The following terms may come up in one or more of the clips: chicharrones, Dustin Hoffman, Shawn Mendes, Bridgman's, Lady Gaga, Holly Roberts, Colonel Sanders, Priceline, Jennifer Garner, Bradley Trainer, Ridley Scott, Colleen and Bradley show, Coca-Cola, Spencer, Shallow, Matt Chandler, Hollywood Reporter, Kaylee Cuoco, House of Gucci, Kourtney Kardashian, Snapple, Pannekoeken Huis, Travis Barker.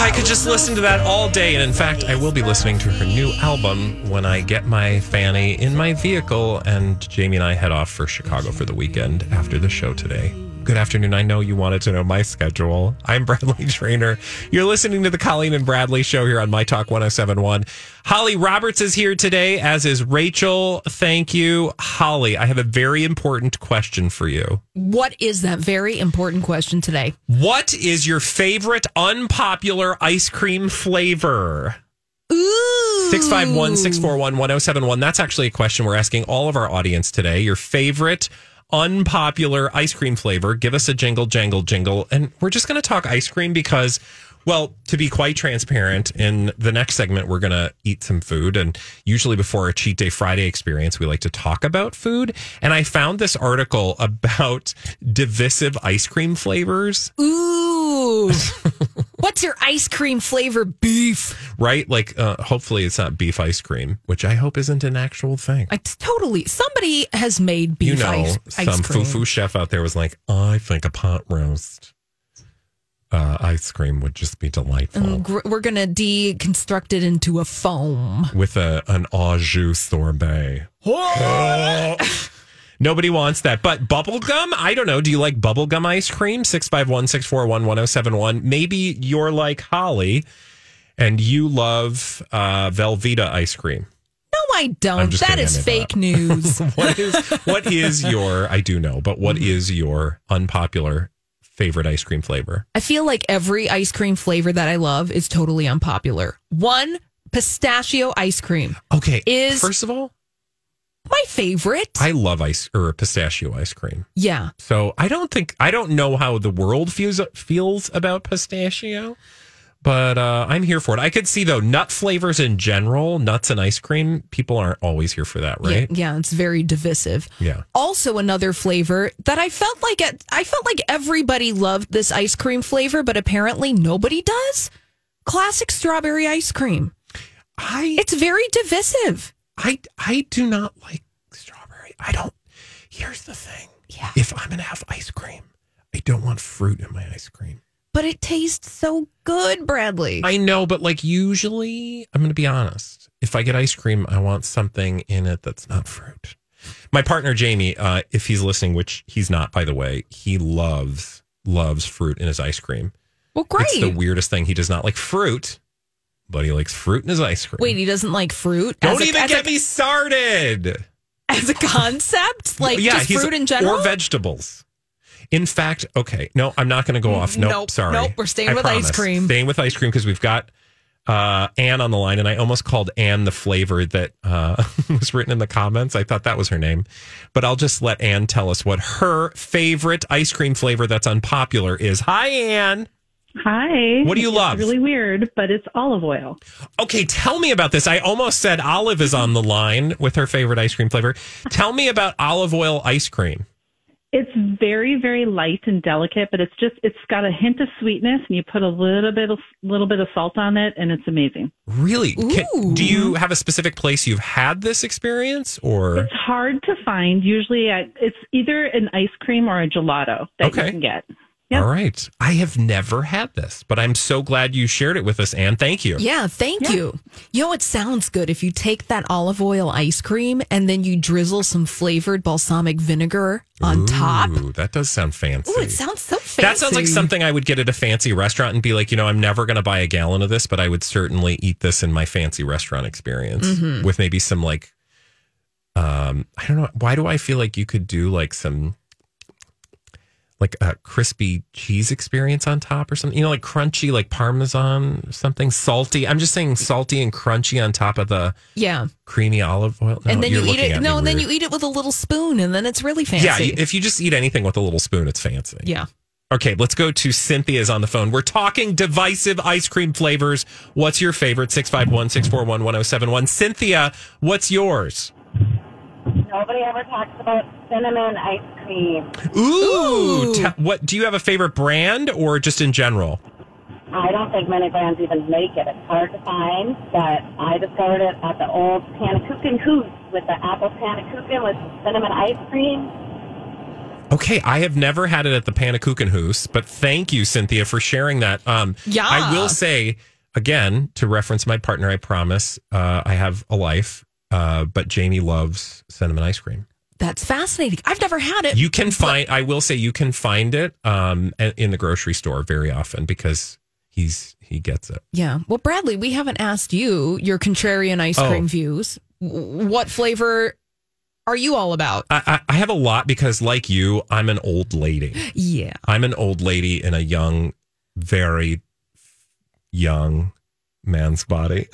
I could just listen to that all day, and in fact, I will be listening to her new album when I get my fanny in my vehicle, and Jamie and I head off for Chicago for the weekend after the show today. Good afternoon. I know you wanted to know my schedule. I'm Bradley Trainer. You're listening to the Colleen and Bradley show here on My Talk 1071. Holly Roberts is here today, as is Rachel. Thank you. Holly, I have a very important question for you. What is that very important question today? What is your favorite unpopular ice cream flavor? Ooh. 651-641-1071. That's actually a question we're asking all of our audience today. Your favorite unpopular ice cream flavor. Give us a jingle, jangle, jingle. And we're just going to talk ice cream because, well, to be quite transparent, in the next segment, we're going to eat some food. And usually before our Cheat Day Friday experience, we like to talk about food. And I found this article about divisive ice cream flavors. Ooh. What's your ice cream flavor? Beef. Right? Like, hopefully it's not beef ice cream, which I hope isn't an actual thing. It's totally. Somebody has made beef ice cream. Some foo-foo chef out there was like, I think a pot roast ice cream would just be delightful. We're going to deconstruct it into a foam. With an au jus sorbet. Oh! Nobody wants that. But bubblegum? I don't know. Do you like bubblegum ice cream? 651-641-1071. Maybe you're like Holly and you love Velveeta ice cream. No, I don't. That is fake news. What is your, I do know, but what is your unpopular favorite ice cream flavor? I feel like every ice cream flavor that I love is totally unpopular. One, pistachio ice cream. Okay. First of all, my favorite. I love pistachio ice cream. Yeah. So I don't know how the world feels about pistachio, but I'm here for it. I could see, though, nut flavors in general, nuts and ice cream, people aren't always here for that, right? Yeah, it's very divisive. Yeah. Also, another flavor that I felt like everybody loved this ice cream flavor, but apparently nobody does. Classic strawberry ice cream. It's very divisive. I do not like strawberry. I don't. Here's the thing. Yeah. If I'm going to have ice cream, I don't want fruit in my ice cream. But it tastes so good, Bradley. I know, but like usually, I'm going to be honest. If I get ice cream, I want something in it that's not fruit. My partner, Jamie, if he's listening, which he's not, by the way, he loves fruit in his ice cream. Well, great. It's the weirdest thing. He does not like fruit. But he likes fruit in his ice cream. Wait, he doesn't like fruit? Don't even get me started. As a concept? Like, yeah, just fruit in general? Or vegetables. In fact, okay. No, I'm not going to go off. Nope, sorry. Nope, we're staying with ice cream. Staying with ice cream because we've got Anne on the line. And I almost called Anne the flavor that was written in the comments. I thought that was her name. But I'll just let Anne tell us what her favorite ice cream flavor that's unpopular is. Hi, Anne. Hi. What do you love? It's really weird, but it's olive oil. Okay, tell me about this. I almost said Olive is on the line with her favorite ice cream flavor. Tell me about olive oil ice cream. It's very, very light and delicate, but it's got a hint of sweetness, and you put a little bit of salt on it, and it's amazing. Really? Do you have a specific place you've had this experience, or it's hard to find? Usually, it's either an ice cream or a gelato that you can get. Yep. All right. I have never had this, but I'm so glad you shared it with us, Anne. Thank you. Yeah, thank you. You know, it sounds good if you take that olive oil ice cream and then you drizzle some flavored balsamic vinegar on top. Ooh, that does sound fancy. Ooh, it sounds so fancy. That sounds like something I would get at a fancy restaurant and be like, you know, I'm never going to buy a gallon of this, but I would certainly eat this in my fancy restaurant experience with maybe some like, I don't know. Why do I feel like you could do like some... like a crispy cheese experience on top or something, you know, like crunchy, like Parmesan or something salty. I'm just saying salty and crunchy on top of the creamy olive oil. No, and then you eat it. No, and then you eat it with a little spoon and then it's really fancy. Yeah. If you just eat anything with a little spoon, it's fancy. Yeah. Okay. Let's go to Cynthia's on the phone. We're talking divisive ice cream flavors. What's your favorite? 651-641-1071. Cynthia, what's yours? Nobody ever talks about cinnamon ice cream. Ooh! What do you have a favorite brand or just in general? I don't think many brands even make it. It's hard to find, but I discovered it at the old Pannekoeken Huis with the apple Pannekoeken with cinnamon ice cream. Okay, I have never had it at the Pannekoeken Huis, but thank you, Cynthia, for sharing that. I will say, again, to reference my partner, I promise I have a life. But Jamie loves cinnamon ice cream. That's fascinating. I've never had it. You can find, I will say you can find it in the grocery store very often because he gets it. Yeah. Well, Bradley, we haven't asked you your contrarian ice cream views. What flavor are you all about? I have a lot because like you, I'm an old lady. Yeah. I'm an old lady in a young, very young man's body.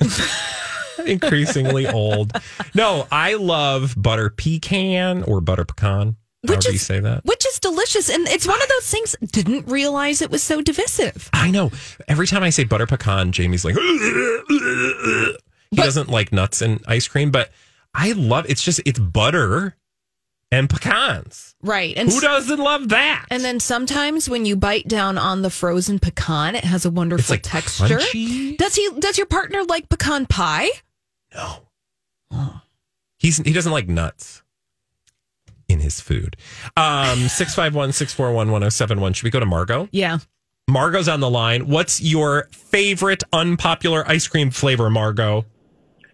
Increasingly old. No, I love butter pecan or butter pecan. However you say that. Which is delicious. And it's one of those things, didn't realize it was so divisive. I know. Every time I say butter pecan, Jamie's like, he doesn't like nuts and ice cream, but I love, it's butter and pecans. Right. And who doesn't love that? And then sometimes when you bite down on the frozen pecan, it has a wonderful texture. Crunchy. Does your partner like pecan pie? No. Oh. He doesn't like nuts in his food. 651-641-1071. Should we go to Margo? Yeah. Margo's on the line. What's your favorite unpopular ice cream flavor, Margo?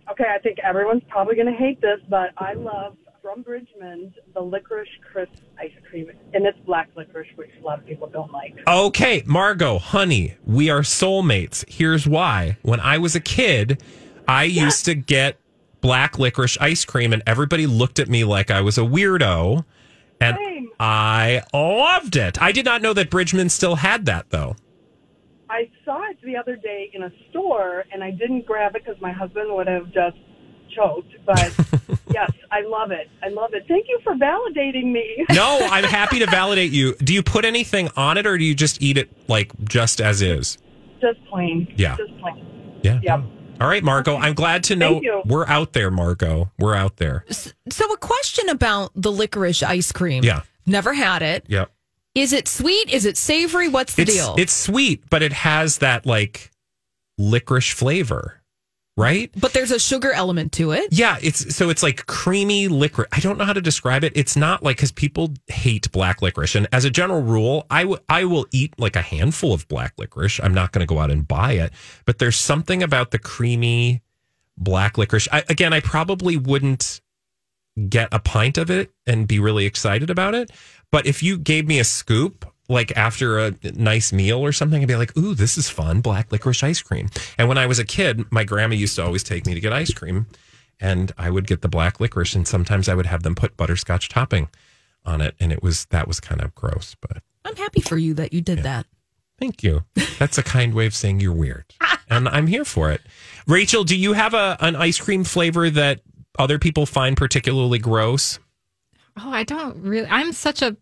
Okay, I think everyone's probably going to hate this, but I love from Bridgman's the licorice crisp ice cream, and it's black licorice, which a lot of people don't like. Okay, Margo, honey, we are soulmates. Here's why. When I was a kid, I used to get black licorice ice cream, and everybody looked at me like I was a weirdo, and I loved it. I did not know that Bridgman still had that, though. I saw it the other day in a store, and I didn't grab it because my husband would have just choked, but yes, I love it. I love it. Thank you for validating me. No, I'm happy to validate you. Do you put anything on it or do you just eat it like just as is? Just plain. Yeah. Just plain. Yeah. Yep. All right, Margo. Okay. I'm glad to know we're out there, Margo. We're out there. So a question about the licorice ice cream. Yeah. Never had it. Yeah. Is it sweet? Is it savory? What's the deal? It's sweet, but it has that like licorice flavor. Right? But there's a sugar element to it. Yeah. It's like creamy licorice. I don't know how to describe it. It's not like, because people hate black licorice. And as a general rule, I will eat like a handful of black licorice. I'm not going to go out and buy it. But there's something about the creamy black licorice. I probably wouldn't get a pint of it and be really excited about it. But if you gave me a scoop, like after a nice meal or something, I'd be like, ooh, this is fun, black licorice ice cream. And when I was a kid, my grandma used to always take me to get ice cream, and I would get the black licorice, and sometimes I would have them put butterscotch topping on it, and that was kind of gross. But I'm happy for you that you did that. Thank you. That's a kind way of saying you're weird, and I'm here for it. Rachel, do you have an ice cream flavor that other people find particularly gross? Oh, I don't really. I'm such a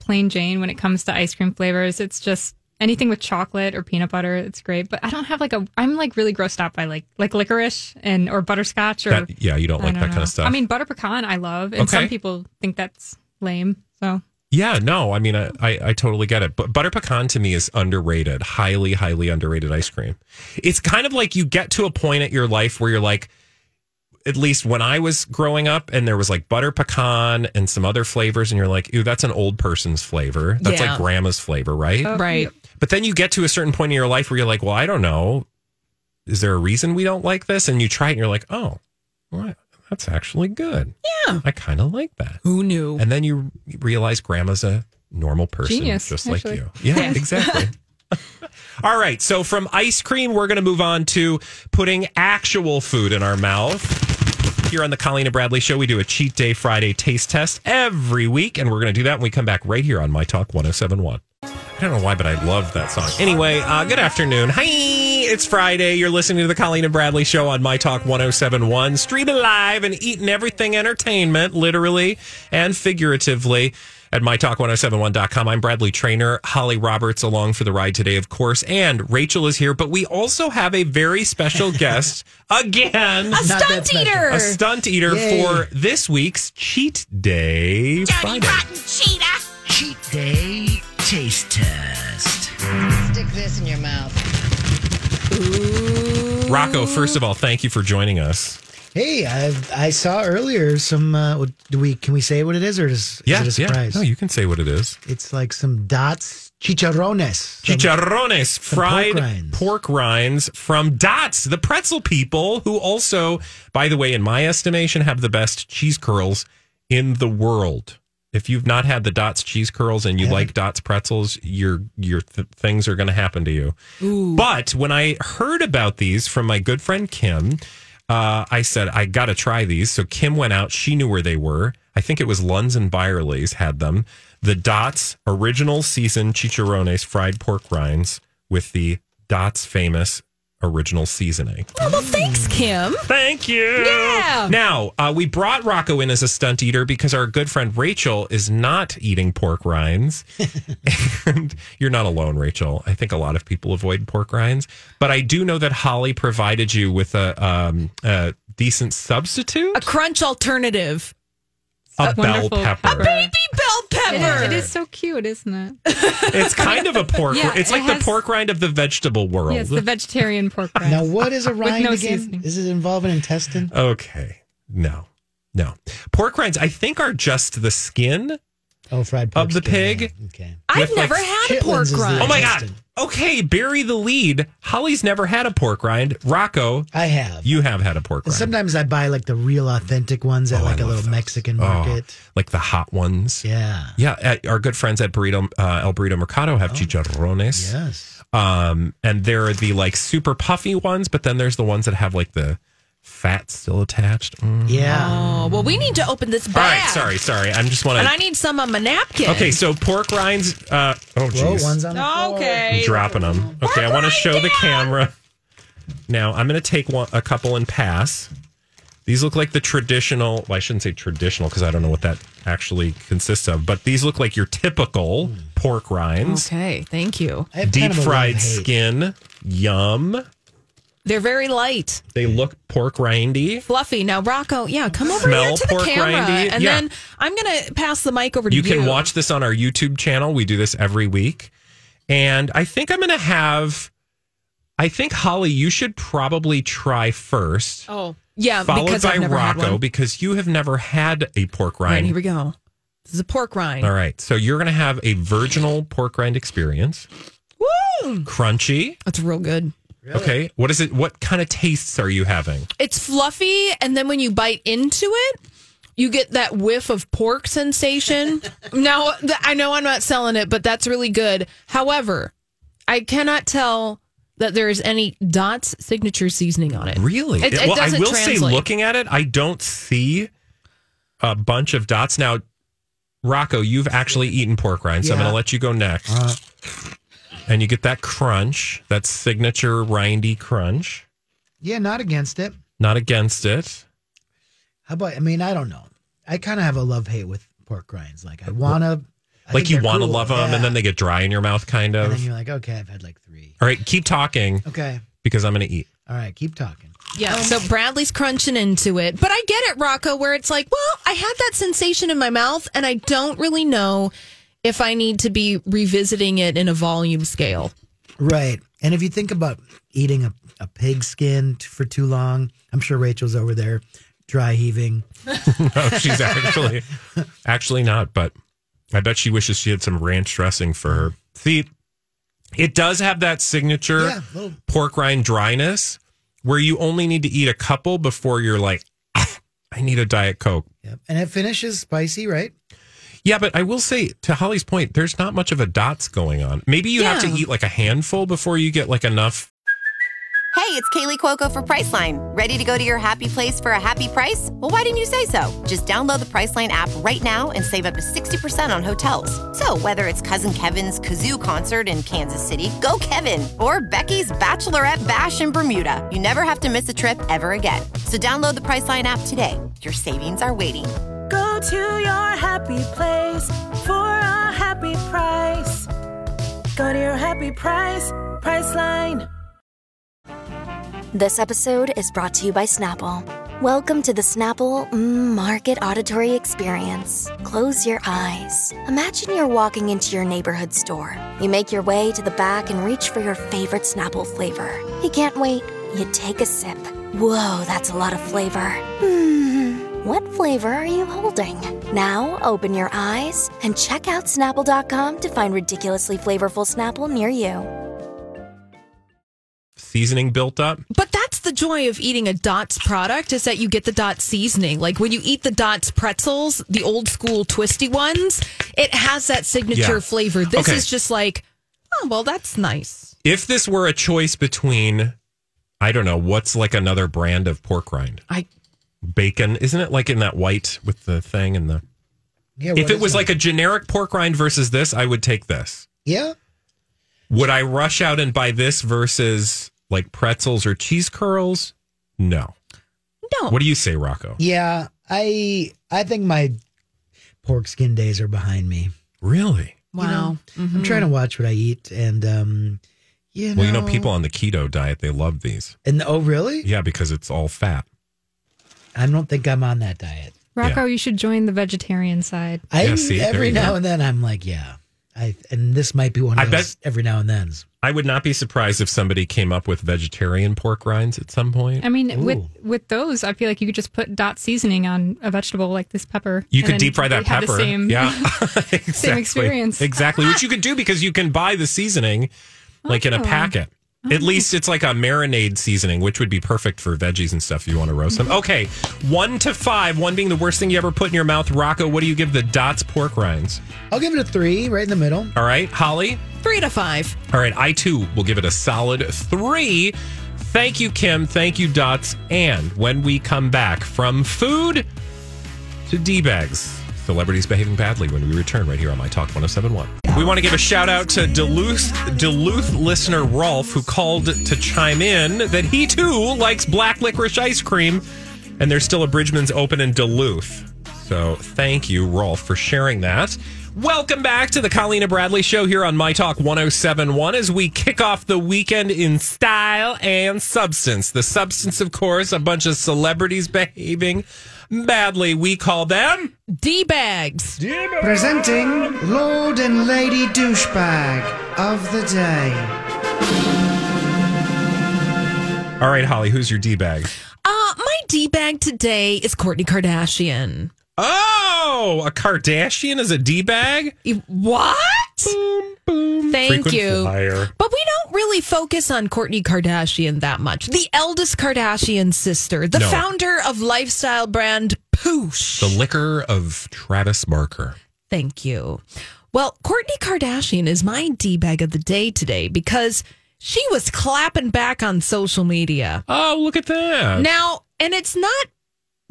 plain Jane when it comes to ice cream flavors. It's just anything with chocolate or peanut butter, it's great. But I don't have I'm like really grossed out by like licorice and or butterscotch or you don't like that kind of stuff. I mean, butter pecan I love, and some people think that's lame. So yeah, no, I mean I totally get it. But butter pecan to me is underrated, highly, highly underrated ice cream. It's kind of like you get to a point at your life where you're like, at least when I was growing up, and there was like butter pecan and some other flavors, and you're like, ew, that's an old person's flavor. That's like grandma's flavor, right? Oh, right. But then you get to a certain point in your life where you're like, well, I don't know. Is there a reason we don't like this? And you try it and you're like, oh, well, that's actually good. Yeah. I kind of like that. Who knew? And then you realize grandma's a normal person. Genius, just actually. Like you. Yeah, exactly. All right. So from ice cream, we're going to move on to putting actual food in our mouth. Here on the Colleen and Bradley show, we do a Cheat Day Friday taste test every week. And we're going to do that when we come back right here on My Talk 1071. I don't know why, but I love that song. Anyway, good afternoon. Hi, it's Friday. You're listening to the Colleen and Bradley show on My Talk 1071. Street alive and eating everything entertainment, literally and figuratively. At mytalk1071.com, I'm Bradley Trainer. Holly Roberts along for the ride today, of course, and Rachel is here. But we also have a very special guest again, a stunt eater Yay. For this week's Cheat Day Friday. Cheat Day Taste Test. Stick this in your mouth. Ooh. Rocco, first of all, thank you for joining us. Hey, I saw earlier some. Can we say what it is, or is it a surprise? Yeah. No, you can say what it is. It's like some Dots chicharrones, fried pork rinds from Dots, the pretzel people, who also, by the way, in my estimation, have the best cheese curls in the world. If you've not had the Dots cheese curls and you like Dots pretzels, your things are going to happen to you. Ooh. But when I heard about these from my good friend Kim. I said, I got to try these. So Kim went out. She knew where they were. I think it was Lund's and Byerly's had them. The Dots original seasoned chicharrones fried pork rinds with the Dots famous original seasoning. Oh, well, thanks, Kim. Thank you. Yeah. Now, we brought Rocco in as a stunt eater because our good friend Rachel is not eating pork rinds. And you're not alone, Rachel. I think a lot of people avoid pork rinds. But I do know that Holly provided you with a decent substitute. A crunch alternative. A bell pepper. A baby bell pepper. It is so cute, isn't it? It's kind of a pork. Yeah, it's like the pork rind of the vegetable world. Yes, the vegetarian pork rind. Now, what is a rind again? Seasoning. Does it involve an intestine? Okay. No. Pork rinds, I think, are just the skin of the pig. Yeah. Okay. I've never had a pork rind. Oh, my God. Okay, bury the lead. Holly's never had a pork rind. Rocco, I have. You have had a pork rind. Sometimes I buy like the real authentic ones at like a little Mexican market. Like the hot ones. Yeah. Yeah, our good friends at El Burrito Mercado have chicharrones. Yes. And there are the like super puffy ones, but then there's the ones that have like the fat still attached. Mm. Yeah. Oh, well, we need to open this bag. All right, sorry. I just want to... And I need some on my napkin. Okay, so pork rinds... oh, jeez. One's on the okay. I'm dropping them. Okay, I want to show the camera. Now, I'm going to take a couple and pass. These look like the traditional... Well, I shouldn't say traditional because I don't know what that actually consists of, but these look like your typical pork rinds. Okay, thank you. Deep-fried skin. Yum. They're very light. They look pork rindy. Fluffy. Now, Rocco, come over here to the camera. Rindy. And then I'm going to pass the mic over to you. You can watch this on our YouTube channel. We do this every week. And I think I'm going to have... I think, Holly, you should probably try first. Oh, yeah. Followed by Rocco, because you have never had a pork rind. All right, here we go. This is a pork rind. All right. So you're going to have a virginal pork rind experience. Woo! Crunchy. That's real good. Really? Okay, what is it? What kind of tastes are you having? It's fluffy, and then when you bite into it, you get that whiff of pork sensation. Now, I know I'm not selling it, but that's really good. However, I cannot tell that there is any Dots signature seasoning on it. Really? It doesn't say, looking at it, I don't see a bunch of Dots. Now, Rocco, you've actually eaten pork rinds, so I'm going to let you go next. And you get that crunch, that signature rindy crunch. Yeah, not against it. How about, I don't know. I kind of have a love-hate with pork rinds. Like, you want to love them, and then they get dry in your mouth, kind of. And then you're like, okay, I've had like three. All right, keep talking. Okay. Because I'm going to eat. All right, keep talking. Yeah, so Bradley's crunching into it. But I get it, Rocco, where it's like, well, I had that sensation in my mouth, and I don't really know if I need to be revisiting it in a volume scale. Right. And if you think about eating a pig skin for too long, I'm sure Rachel's over there dry heaving. No, she's actually not, but I bet she wishes she had some ranch dressing for her. See, it does have that signature pork rind dryness where you only need to eat a couple before you're like, I need a Diet Coke. Yep. And it finishes spicy, right? Yeah, but I will say, to Holly's point, there's not much of a Dots going on. Maybe you have to eat like a handful before you get like enough. Hey, it's Kaylee Cuoco for Priceline. Ready to go to your happy place for a happy price? Well, why didn't you say so? Just download the Priceline app right now and save up to 60% on hotels. So whether it's Cousin Kevin's Kazoo Concert in Kansas City, go Kevin, or Becky's Bachelorette Bash in Bermuda, you never have to miss a trip ever again. So download the Priceline app today. Your savings are waiting. Go to your happy place for a happy price. Go to your happy price, Priceline. This episode is brought to you by Snapple. Welcome to the Snapple Market Auditory Experience. Close your eyes. Imagine you're walking into your neighborhood store. You make your way to the back and reach for your favorite Snapple flavor. You can't wait. You take a sip. Whoa, that's a lot of flavor. What flavor are you holding? Now open your eyes and check out Snapple.com to find ridiculously flavorful Snapple near you. Seasoning built up. But that's the joy of eating a Dots product, is that you get the Dots seasoning. Like when you eat the Dots pretzels, the old school twisty ones, it has that signature flavor. This is just like, oh, well, that's nice. If this were a choice between, I don't know, what's like another brand of pork rind? Bacon. Isn't it like in that white with the thing and the... Yeah, if it was like a generic pork rind versus this, I would take this. Yeah. Would I rush out and buy this versus like pretzels or cheese curls? No. What do you say, Rocco? Yeah, I think my pork skin days are behind me. Really? Wow. You know, I'm trying to watch what I eat, and you know, people on the keto diet, they love these. And oh, really? Yeah, because it's all fat. I don't think I'm on that diet, Rocco. Yeah. You should join the vegetarian side. Every now and then, I'm like, and this might be one of those every now and then. I would not be surprised if somebody came up with vegetarian pork rinds at some point. I mean, with those, I feel like you could just put Dot seasoning on a vegetable like this pepper. You could deep fry that pepper. The same, exactly. Same experience. Exactly, which you could do because you can buy the seasoning like in a packet. At least it's like a marinade seasoning, which would be perfect for veggies and stuff if you want to roast them. Okay, 1 to 5, 1 being the worst thing you ever put in your mouth. Rocco, what do you give the Dots pork rinds? I'll give it a 3, right in the middle. All right, Holly? 3 to 5. All right, I too will give it a solid 3. Thank you, Kim. Thank you, Dots. And when we come back, from food to D-bags. Celebrities behaving badly, when we return right here on My Talk 1071. We want to give a shout out to Duluth listener Rolf, who called to chime in that he too likes black licorice ice cream, and there's still a Bridgman's open in Duluth. So thank you, Rolf, for sharing that. Welcome back to the Colleen and Bradley show here on My Talk 1071 as we kick off the weekend in style and substance. The substance, of course, a bunch of celebrities behaving badly. We call them D-bags. D-bags. Presenting Lord and Lady Douchebag of the Day. All right, Holly, who's your D-bag? My D-bag today is Kourtney Kardashian. Oh, a Kardashian is a D-bag? What? Boom, boom. Thank Frequent you. Flyer. But we don't really focus on Kourtney Kardashian that much. The eldest Kardashian sister, the founder of lifestyle brand Poosh. The liquor of Travis Barker. Thank you. Well, Kourtney Kardashian is my D-bag of the day today because she was clapping back on social media. Oh, look at that. Now, and it's not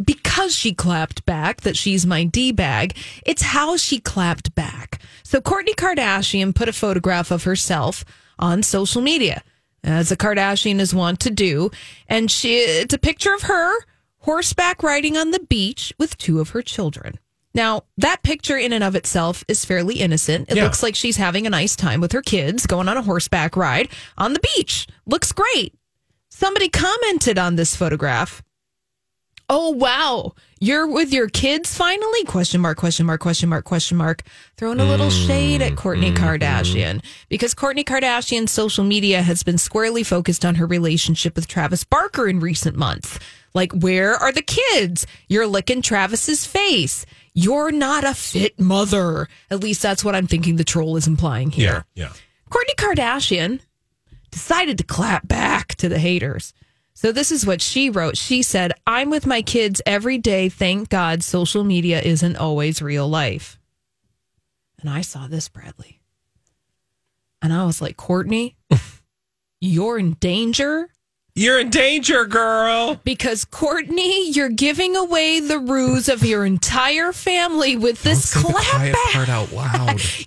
because she clapped back that she's my D-bag. It's how she clapped back. So Kourtney Kardashian put a photograph of herself on social media, as a Kardashian is wont to do. And it's a picture of her horseback riding on the beach with two of her children. Now, that picture in and of itself is fairly innocent. It looks like she's having a nice time with her kids, going on a horseback ride on the beach. Looks great. Somebody commented on this photograph. Oh, wow. You're with your kids finally? ? Throwing a little shade at Kourtney Kardashian, because Kourtney Kardashian's social media has been squarely focused on her relationship with Travis Barker in recent months. Like, where are the kids? You're licking Travis's face. You're not a fit mother. At least that's what I'm thinking the troll is implying here. Yeah. Kourtney Kardashian decided to clap back to the haters. So this is what she wrote. She said, "I'm with my kids every day. Thank God social media isn't always real life." And I saw this, Bradley. And I was like, Kourtney, you're in danger. You're in danger, girl. Because, Kourtney, you're giving away the ruse of your entire family with this clapback.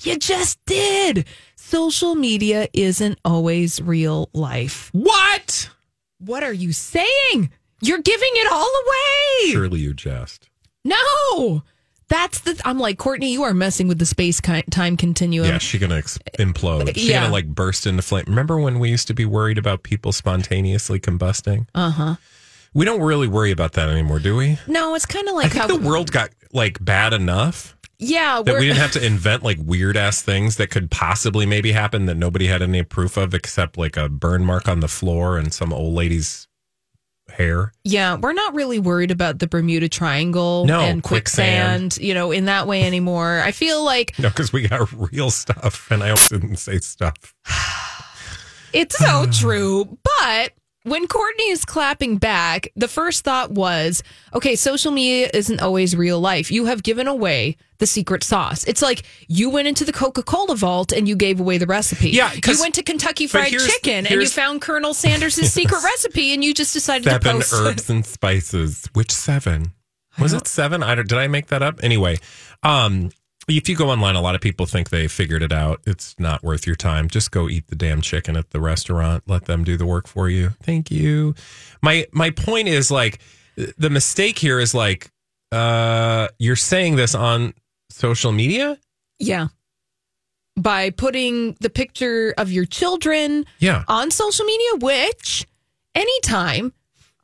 You just did. Social media isn't always real life. What? What are you saying? You're giving it all away. Surely you jest. No. I'm like, Kourtney, you are messing with the space-time continuum. Yeah, she's going to implode. She's going to, like, burst into flame. Remember when we used to be worried about people spontaneously combusting? Uh-huh. We don't really worry about that anymore, do we? No, it's kind of like I think the world got, like, bad enough. Yeah. That we didn't have to invent, like, weird-ass things that could possibly maybe happen that nobody had any proof of except, like, a burn mark on the floor and some old lady's hair. Yeah, we're not really worried about the Bermuda Triangle and quicksand, you know, in that way anymore. I feel like... No, because we got real stuff, and I almost didn't say stuff. It's so true, but when Kourtney is clapping back, the first thought was, okay, social media isn't always real life. You have given away the secret sauce. It's like you went into the Coca-Cola vault and you gave away the recipe. Yeah, you went to Kentucky Fried Chicken and you found Colonel Sanders' secret recipe and you just decided to post. 7 herbs and spices. Which 7? Was it 7? Did I make that up? Anyway, if you go online, a lot of people think they figured it out. It's not worth your time. Just go eat the damn chicken at the restaurant. Let them do the work for you. Thank you. My point is, like, the mistake here is, like, you're saying this on social media? Yeah. By putting the picture of your children on social media, which anytime,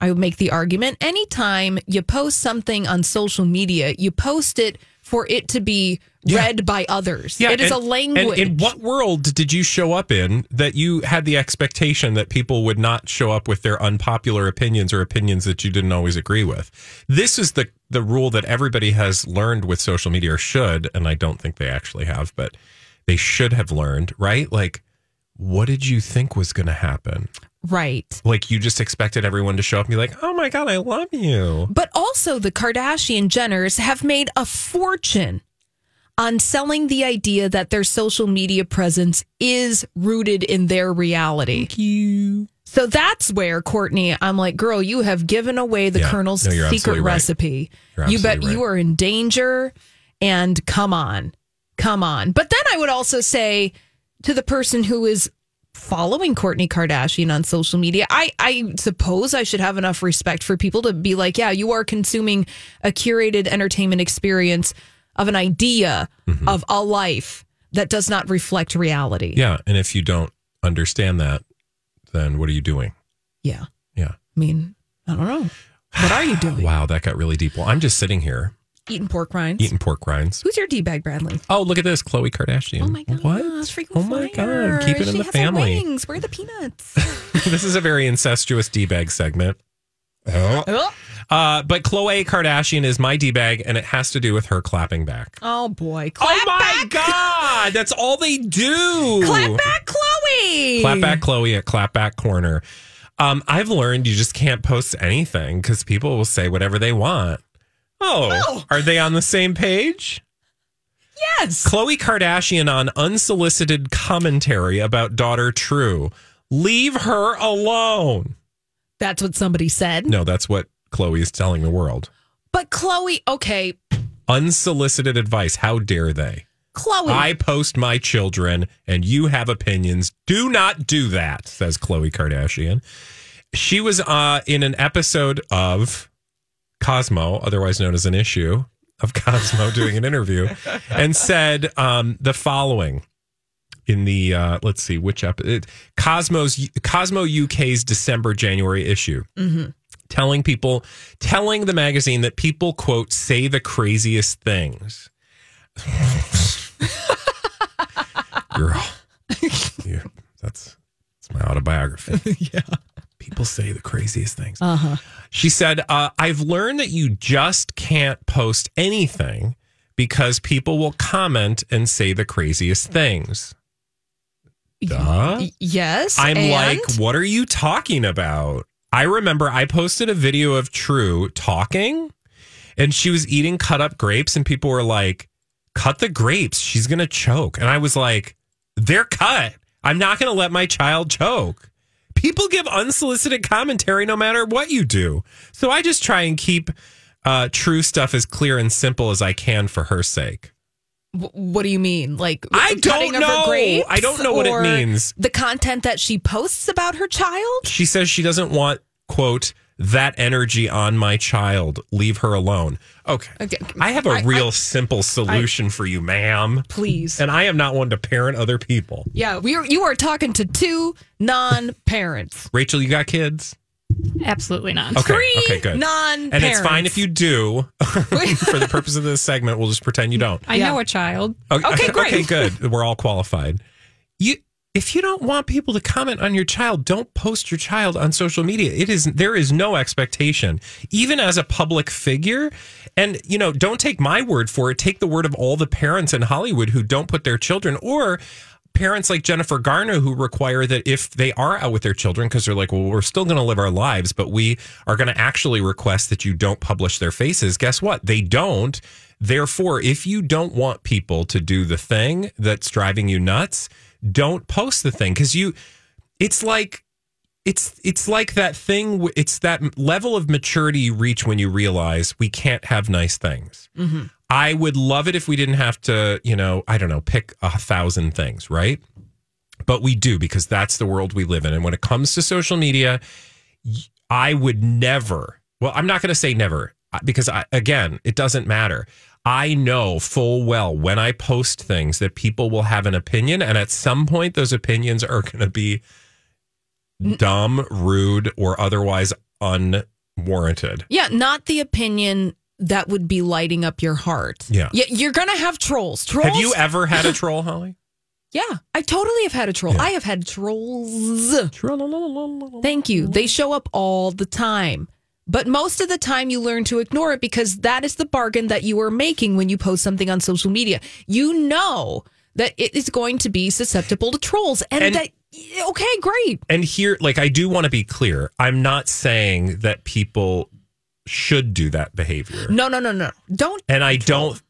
I would make the argument, anytime you post something on social media, you post it for it to be read by others. Yeah, it is a language. And in what world did you show up in that you had the expectation that people would not show up with their unpopular opinions or opinions that you didn't always agree with? This is the rule that everybody has learned with social media, or should, and I don't think they actually have, but they should have learned, right? Like, what did you think was going to happen? Right. Like, you just expected everyone to show up and be like, oh my God, I love you. But also the Kardashian Jenners have made a fortune on selling the idea that their social media presence is rooted in their reality. Thank you. So that's where, Kourtney, I'm like, girl, you have given away the Colonel's secret recipe. Right. You bet you are in danger. And come on. Come on. But then I would also say to the person who is following Kourtney Kardashian on social media, I suppose I should have enough respect for people to be like, yeah, you are consuming a curated entertainment experience of an idea of a life that does not reflect reality. Yeah. And if you don't understand that, then what are you doing? Yeah. Yeah. I mean, I don't know. What are you doing? Wow, that got really deep. Well, I'm just sitting here. Eating pork rinds. Who's your D-bag, Bradley? Oh, look at this. Khloe Kardashian. Oh, my God. What? Oh, my God. Keep it in the family. She has wings. Where are the peanuts? This is a very incestuous D-bag segment. Oh. But Khloe Kardashian is my D-bag, and it has to do with her clapping back. Oh, boy. Clap back. That's all they do. Clap back, Khloe. Clap back, Khloe, at Clap Back Corner. I've learned you just can't post anything because people will say whatever they want. Oh, are they on the same page? Yes. Khloe Kardashian on unsolicited commentary about daughter True. Leave her alone. That's what somebody said? No, that's what Khloe is telling the world. But Khloe, okay. Unsolicited advice. How dare they? Khloe. I post my children and you have opinions. Do not do that, says Khloe Kardashian. She was in an episode of Cosmo, otherwise known as An Issue of Cosmo, doing an interview and said the following in the let's see which episode, Cosmo UK's December-January issue, telling the magazine that people, quote, say the craziest things. Girl, that's my autobiography. Yeah. People say the craziest things. Uh-huh. She said, I've learned that you just can't post anything because people will comment and say the craziest things. Duh. Yes. Like, what are you talking about? I remember I posted a video of True talking and she was eating cut up grapes and people were like, cut the grapes. She's going to choke. And I was like, they're cut. I'm not going to let my child choke. People give unsolicited commentary no matter what you do. So I just try and keep True stuff as clear and simple as I can for her sake. What do you mean? Like, I don't know. I don't know what it means. The content that she posts about her child? She says she doesn't want, quote, that energy on my child. Leave her alone. Okay. I have a real simple solution for you, ma'am. Please. And I am not one to parent other people. Yeah, you are talking to two non-parents. Rachel, you got kids? Absolutely not. Okay. Three good. Non-parents. And it's fine if you do. For the purpose of this segment, we'll just pretend you don't. I know a child. Okay, great. Okay, good. We're all qualified. If you don't want people to comment on your child, don't post your child on social media. There is no expectation, even as a public figure. And, don't take my word for it. Take the word of all the parents in Hollywood who don't put their children, or parents like Jennifer Garner who require that if they are out with their children, because they're like, well, we're still going to live our lives, but we are going to actually request that you don't publish their faces. Guess what? They don't. Therefore, if you don't want people to do the thing that's driving you nuts, don't post the thing, because it's like that thing. It's that level of maturity you reach when you realize we can't have nice things. Mm-hmm. I would love it if we didn't have to, I don't know, pick 1,000 things, right? But we do, because that's the world we live in. And when it comes to social media, I would never. Well, I'm not going to say never, because again, it doesn't matter. I know full well when I post things that people will have an opinion, and at some point those opinions are going to be dumb, rude, or otherwise unwarranted. Yeah, not the opinion that would be lighting up your heart. Yeah, you're going to have trolls. Have you ever had a troll, Holly? Yeah, I totally have had a troll. Yeah. I have had trolls. Thank you. They show up all the time. But most of the time you learn to ignore it, because that is the bargain that you are making when you post something on social media. You know that it is going to be susceptible to trolls. And that, okay, great. And here, I do want to be clear. I'm not saying that people should do that behavior. No. Don't. And I don't.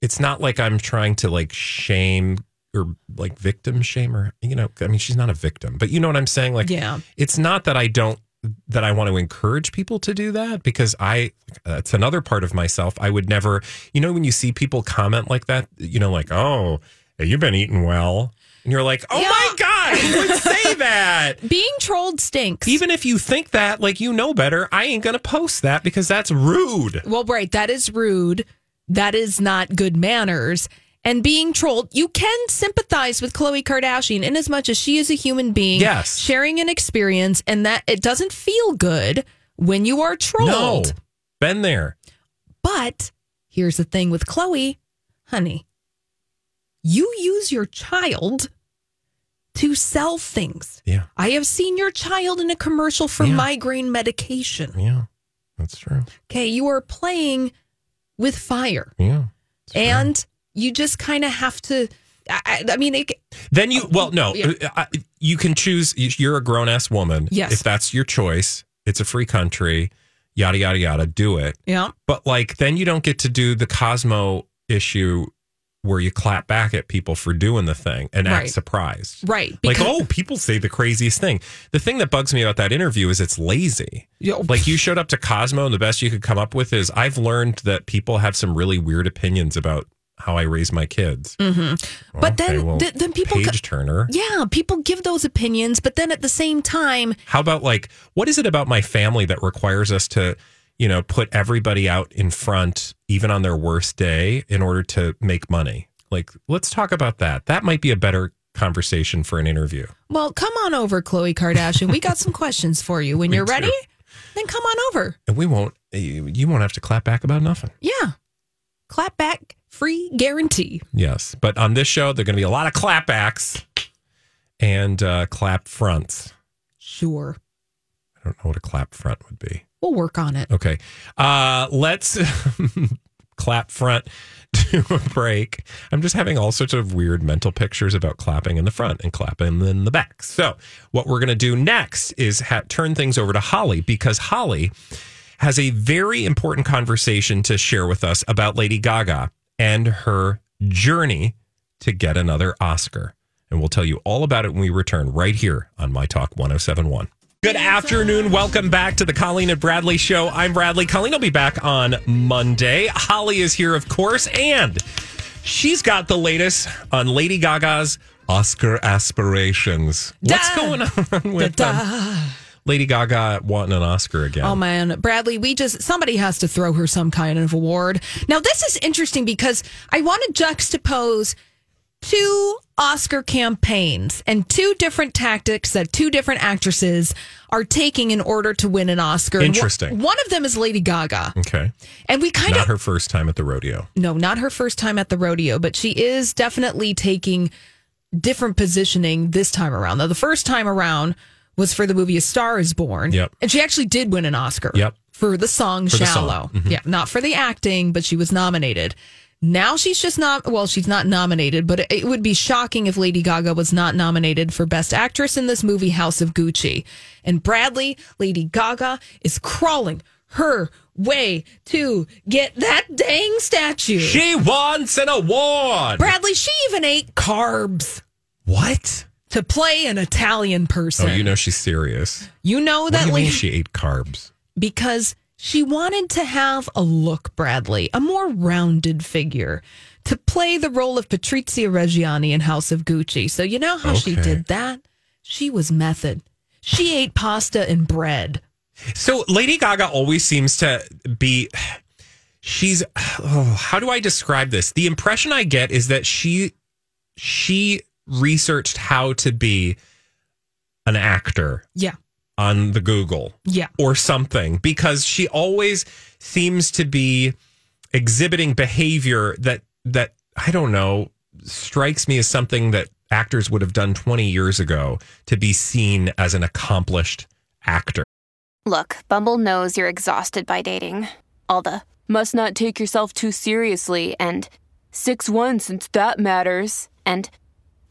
It's not like I'm trying to shame or victim shame or, I mean, she's not a victim, but you know what I'm saying? It's not that I don't. That I want to encourage people to do that, because it's another part of myself. I would never, when you see people comment like that, oh, you've been eating well. And you're like, oh, my God, you would say that. Being trolled stinks. Even if you think that, better, I ain't going to post that, because that's rude. Well, right. That is rude. That is not good manners. And being trolled, you can sympathize with Khloe Kardashian in as much as she is a human being, yes, sharing an experience, and that it doesn't feel good when you are trolled. No, been there. But here's the thing with Khloe, honey, you use your child to sell things. Yeah. I have seen your child in a commercial for migraine medication. Yeah, that's true. Okay, you are playing with fire. Yeah, and true. You just kind of have to, you can choose. You're a grown-ass woman. Yes. If that's your choice, it's a free country, yada, yada, yada, do it. Yeah. But then you don't get to do the Cosmo issue where you clap back at people for doing the thing and act surprised. Right. People say the craziest thing. The thing that bugs me about that interview is it's lazy. Yo. You showed up to Cosmo and the best you could come up with is, I've learned that people have some really weird opinions about how I raise my kids. Mm-hmm. But then people page turner. Yeah, people give those opinions, but then at the same time, how about what is it about my family that requires us to, put everybody out in front, even on their worst day, in order to make money? Let's talk about that. That might be a better conversation for an interview. Well, come on over, Khloe Kardashian. We got some questions for you. When you're ready, then come on over. And you won't have to clap back about nothing. Yeah. Clap back. Free guarantee. Yes. But on this show, there are going to be a lot of clapbacks and clap fronts. Sure. I I don't know what a clap front would be. We'll work on it. Okay. Let's clap front to a break. I'm just having all sorts of weird mental pictures about clapping in the front and clapping in the back. So what we're going to do next is turn things over to Holly, because Holly has a very important conversation to share with us about Lady Gaga and her journey to get another Oscar. And we'll tell you all about it when we return right here on My Talk 1071. Good afternoon. Welcome back to the Colleen and Bradley show. I'm Bradley. Colleen will be back on Monday. Holly is here, of course, and she's got the latest on Lady Gaga's Oscar aspirations. What's going on with them? Lady Gaga wanting an Oscar again. Oh, man. Bradley, somebody has to throw her some kind of award. Now, this is interesting because I want to juxtapose two Oscar campaigns and two different tactics that two different actresses are taking in order to win an Oscar. Interesting. One of them is Lady Gaga. Okay. And we kind of... Not her first time at the rodeo. No, not her first time at the rodeo, but she is definitely taking different positioning this time around. Now, the first time around was for the movie A Star is Born. Yep. And she actually did win an Oscar. Yep. For the song Shallow. Mm-hmm. Yeah. Not for the acting, but she was nominated. Now she's just not, well, she's not nominated, but it would be shocking if Lady Gaga was not nominated for Best Actress in this movie, House of Gucci. And Bradley, Lady Gaga is crawling her way to get that dang statue. She wants an award. Bradley, she even ate carbs. What? To play an Italian person. Oh, you know she's serious. You know that. What do you mean she ate carbs? Because she wanted to have a look, Bradley, a more rounded figure, to play the role of Patrizia Reggiani in House of Gucci. So you know how she did that? She was method. She ate pasta and bread. So Lady Gaga always seems to be... how do I describe this? The impression I get is that she researched how to be an actor. Yeah. On the Google or something, because she always seems to be exhibiting behavior that I don't know, strikes me as something that actors would have done 20 years ago to be seen as an accomplished actor. Look, Bumble knows you're exhausted by dating. All the must not take yourself too seriously and 6-1 since that matters. And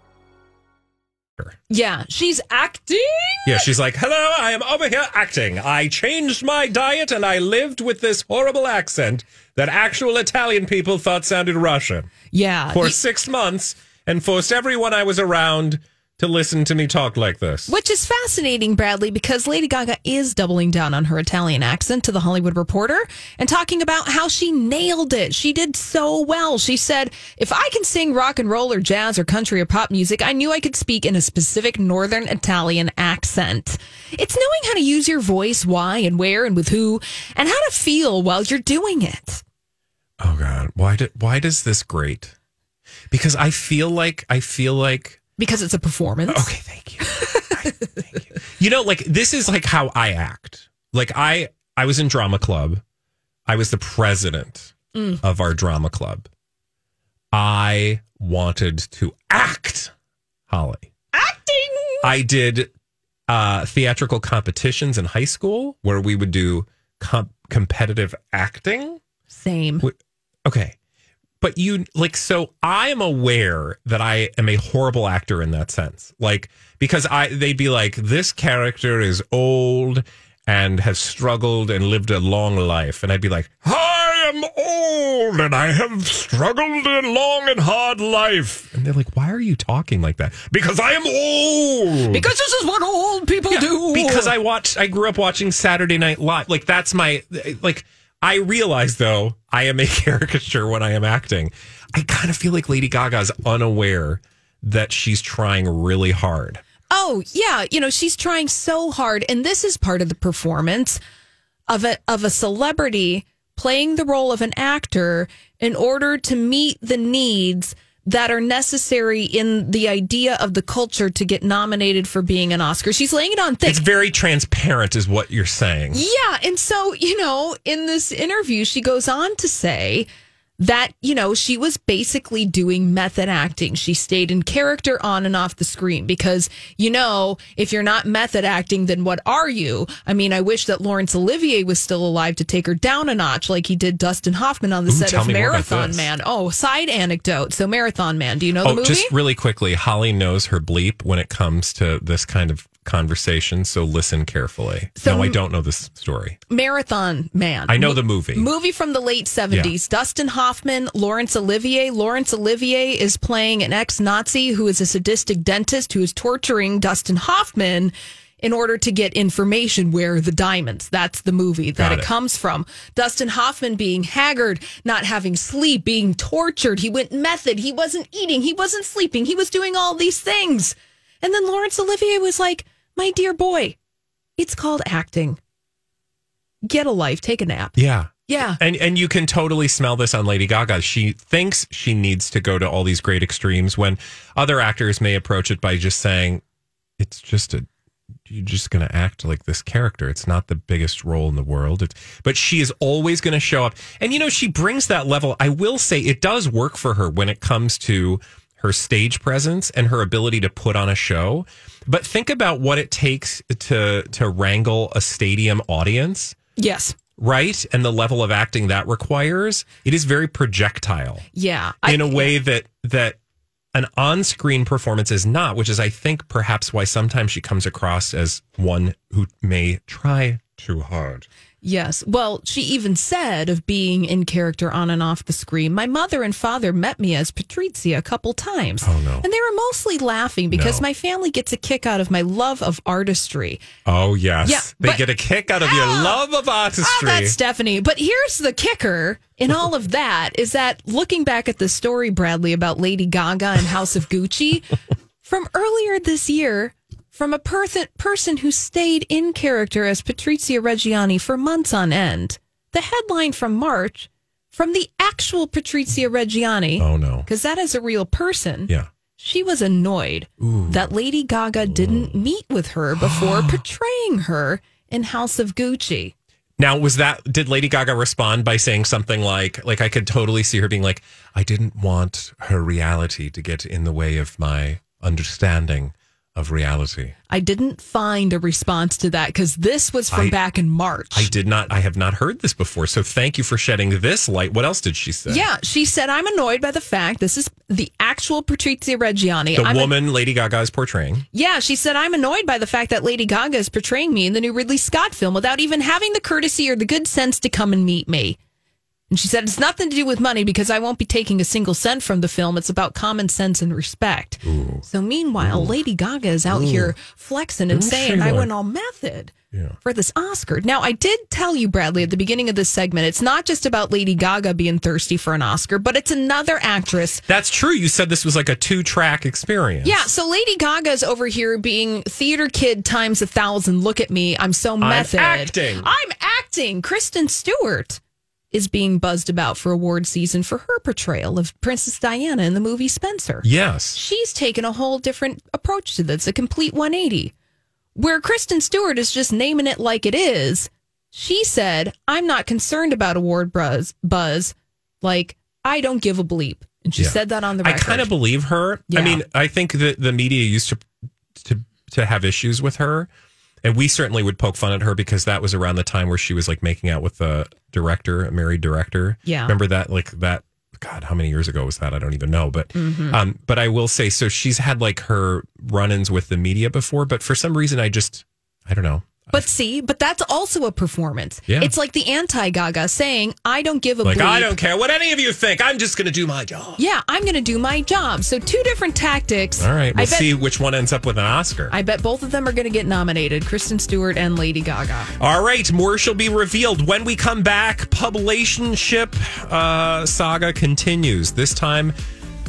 Yeah, she's acting? Yeah, she's like, hello, I am over here acting. I changed my diet and I lived with this horrible accent that actual Italian people thought sounded Russian. Yeah. For 6 months and forced everyone I was around to listen to me talk like this. Which is fascinating, Bradley, because Lady Gaga is doubling down on her Italian accent to The Hollywood Reporter and talking about how she nailed it. She did so well. She said, if I can sing rock and roll or jazz or country or pop music, I knew I could speak in a specific northern Italian accent. It's knowing how to use your voice, why and where and with who, and how to feel while you're doing it. Oh, God. Why does this grate? Because I feel like... Because it's a performance. Okay, thank you. Thank you. You know, like, this is like how I act. Like, I was in drama club. I was the president of our drama club. I wanted to act, Holly. Acting! I did theatrical competitions in high school where we would do competitive acting. Same. Okay. But you, like, so I am aware that I am a horrible actor in that sense. Like, because they'd be like, this character is old and has struggled and lived a long life. And I'd be like, hi, am old and I have struggled a long and hard life. And they're like, why are you talking like that? Because I am old. Because this is what old people do. Because I grew up watching Saturday Night Live. Like, that's my, like, I realize, though, I am a caricature when I am acting. I kind of feel like Lady Gaga's unaware that she's trying really hard. Oh, yeah. You know, she's trying so hard. And this is part of the performance of a celebrity playing the role of an actor in order to meet the needs that are necessary in the idea of the culture to get nominated for being an Oscar. She's laying it on thick. It's very transparent is what you're saying. Yeah. And so, you know, in this interview, she goes on to say that, you know, she was basically doing method acting. She stayed in character on and off the screen because, you know, if you're not method acting, then what are you? I mean, I wish that Laurence Olivier was still alive to take her down a notch like he did Dustin Hoffman on the set of Marathon Man. Oh, side anecdote. So Marathon Man, do you know the movie? Just really quickly, Holly knows her bleep when it comes to this kind of conversation, so listen carefully. So, no, I don't know this story. Marathon Man. I know the movie. Movie from the late 70s. Yeah. Dustin Hoffman, Laurence Olivier. Laurence Olivier is playing an ex-Nazi who is a sadistic dentist who is torturing Dustin Hoffman in order to get information where the diamonds. That's the movie that it comes from. Dustin Hoffman being haggard, not having sleep, being tortured. He went method. He wasn't eating. He wasn't sleeping. He was doing all these things. And then Laurence Olivier was like, my dear boy, it's called acting. Get a life. Take a nap. Yeah. Yeah. And you can totally smell this on Lady Gaga. She thinks she needs to go to all these great extremes when other actors may approach it by just saying, it's just you're just going to act like this character. It's not the biggest role in the world. But she is always going to show up. And, you know, she brings that level. I will say it does work for her when it comes to her stage presence and her ability to put on a show. But think about what it takes to wrangle a stadium audience. Yes. Right? And the level of acting that requires. It is very projectile. Yeah. In a way that an on-screen performance is not, which is, I think, perhaps why sometimes she comes across as one who may try too hard. Yes. Well, she even said of being in character on and off the screen, my mother and father met me as Patrizia a couple times. Oh, no. And they were mostly laughing because my family gets a kick out of my love of artistry. Oh, yes. Yeah, they get a kick out of your love of artistry. Oh, that's Stephanie. But here's the kicker in all of that is that looking back at the story, Bradley, about Lady Gaga and House of Gucci from earlier this year, from a person who stayed in character as Patrizia Reggiani for months on end. The headline from March, from the actual Patrizia Reggiani. Oh, no. Because that is a real person. Yeah. She was annoyed that Lady Gaga didn't meet with her before portraying her in House of Gucci. Now, did Lady Gaga respond by saying something like I could totally see her being like, I didn't want her reality to get in the way of my understanding of reality. I didn't find a response to that because this was from back in March. I have not heard this before. So thank you for shedding this light. What else did she say? Yeah, she said, I'm annoyed by the fact this is the actual Patrizia Reggiani. The woman Lady Gaga is portraying. Yeah, she said, I'm annoyed by the fact that Lady Gaga is portraying me in the new Ridley Scott film without even having the courtesy or the good sense to come and meet me. And she said, it's nothing to do with money because I won't be taking a single cent from the film. It's about common sense and respect. Ooh. So meanwhile, Lady Gaga is out here flexing and saying, I went all method for this Oscar. Now, I did tell you, Bradley, at the beginning of this segment, it's not just about Lady Gaga being thirsty for an Oscar, but it's another actress. That's true. You said this was like a 2-track experience. Yeah. So Lady Gaga's over here being theater kid times 1,000. Look at me. I'm so method. I'm acting. Kristen Stewart is being buzzed about for award season for her portrayal of Princess Diana in the movie Spencer. Yes. She's taken a whole different approach to this, a complete 180. Where Kristen Stewart is just naming it like it is, she said, I'm not concerned about award buzz. Like, I don't give a bleep. And she said that on the record. I kind of believe her. Yeah. I mean, I think that the media used to have issues with her. And we certainly would poke fun at her because that was around the time where she was like making out with the director, a married director. Yeah. Remember that? Like that, God, how many years ago was that? I don't even know. But, but I will say, so she's had like her run-ins with the media before, but for some reason I don't know. But see, but that's also a performance. Yeah. It's like the anti-Gaga saying, I don't give a bleep. I don't care what any of you think. I'm just going to do my job. Yeah, I'm going to do my job. So two different tactics. All right, we'll see which one ends up with an Oscar. I bet both of them are going to get nominated, Kristen Stewart and Lady Gaga. All right, more shall be revealed. When we come back, pub-lationship saga continues. This time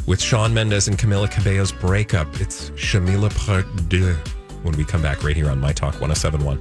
with Shawn Mendes and Camila Cabello's breakup. It's Shamila Perdue. When we come back right here on My Talk 1071.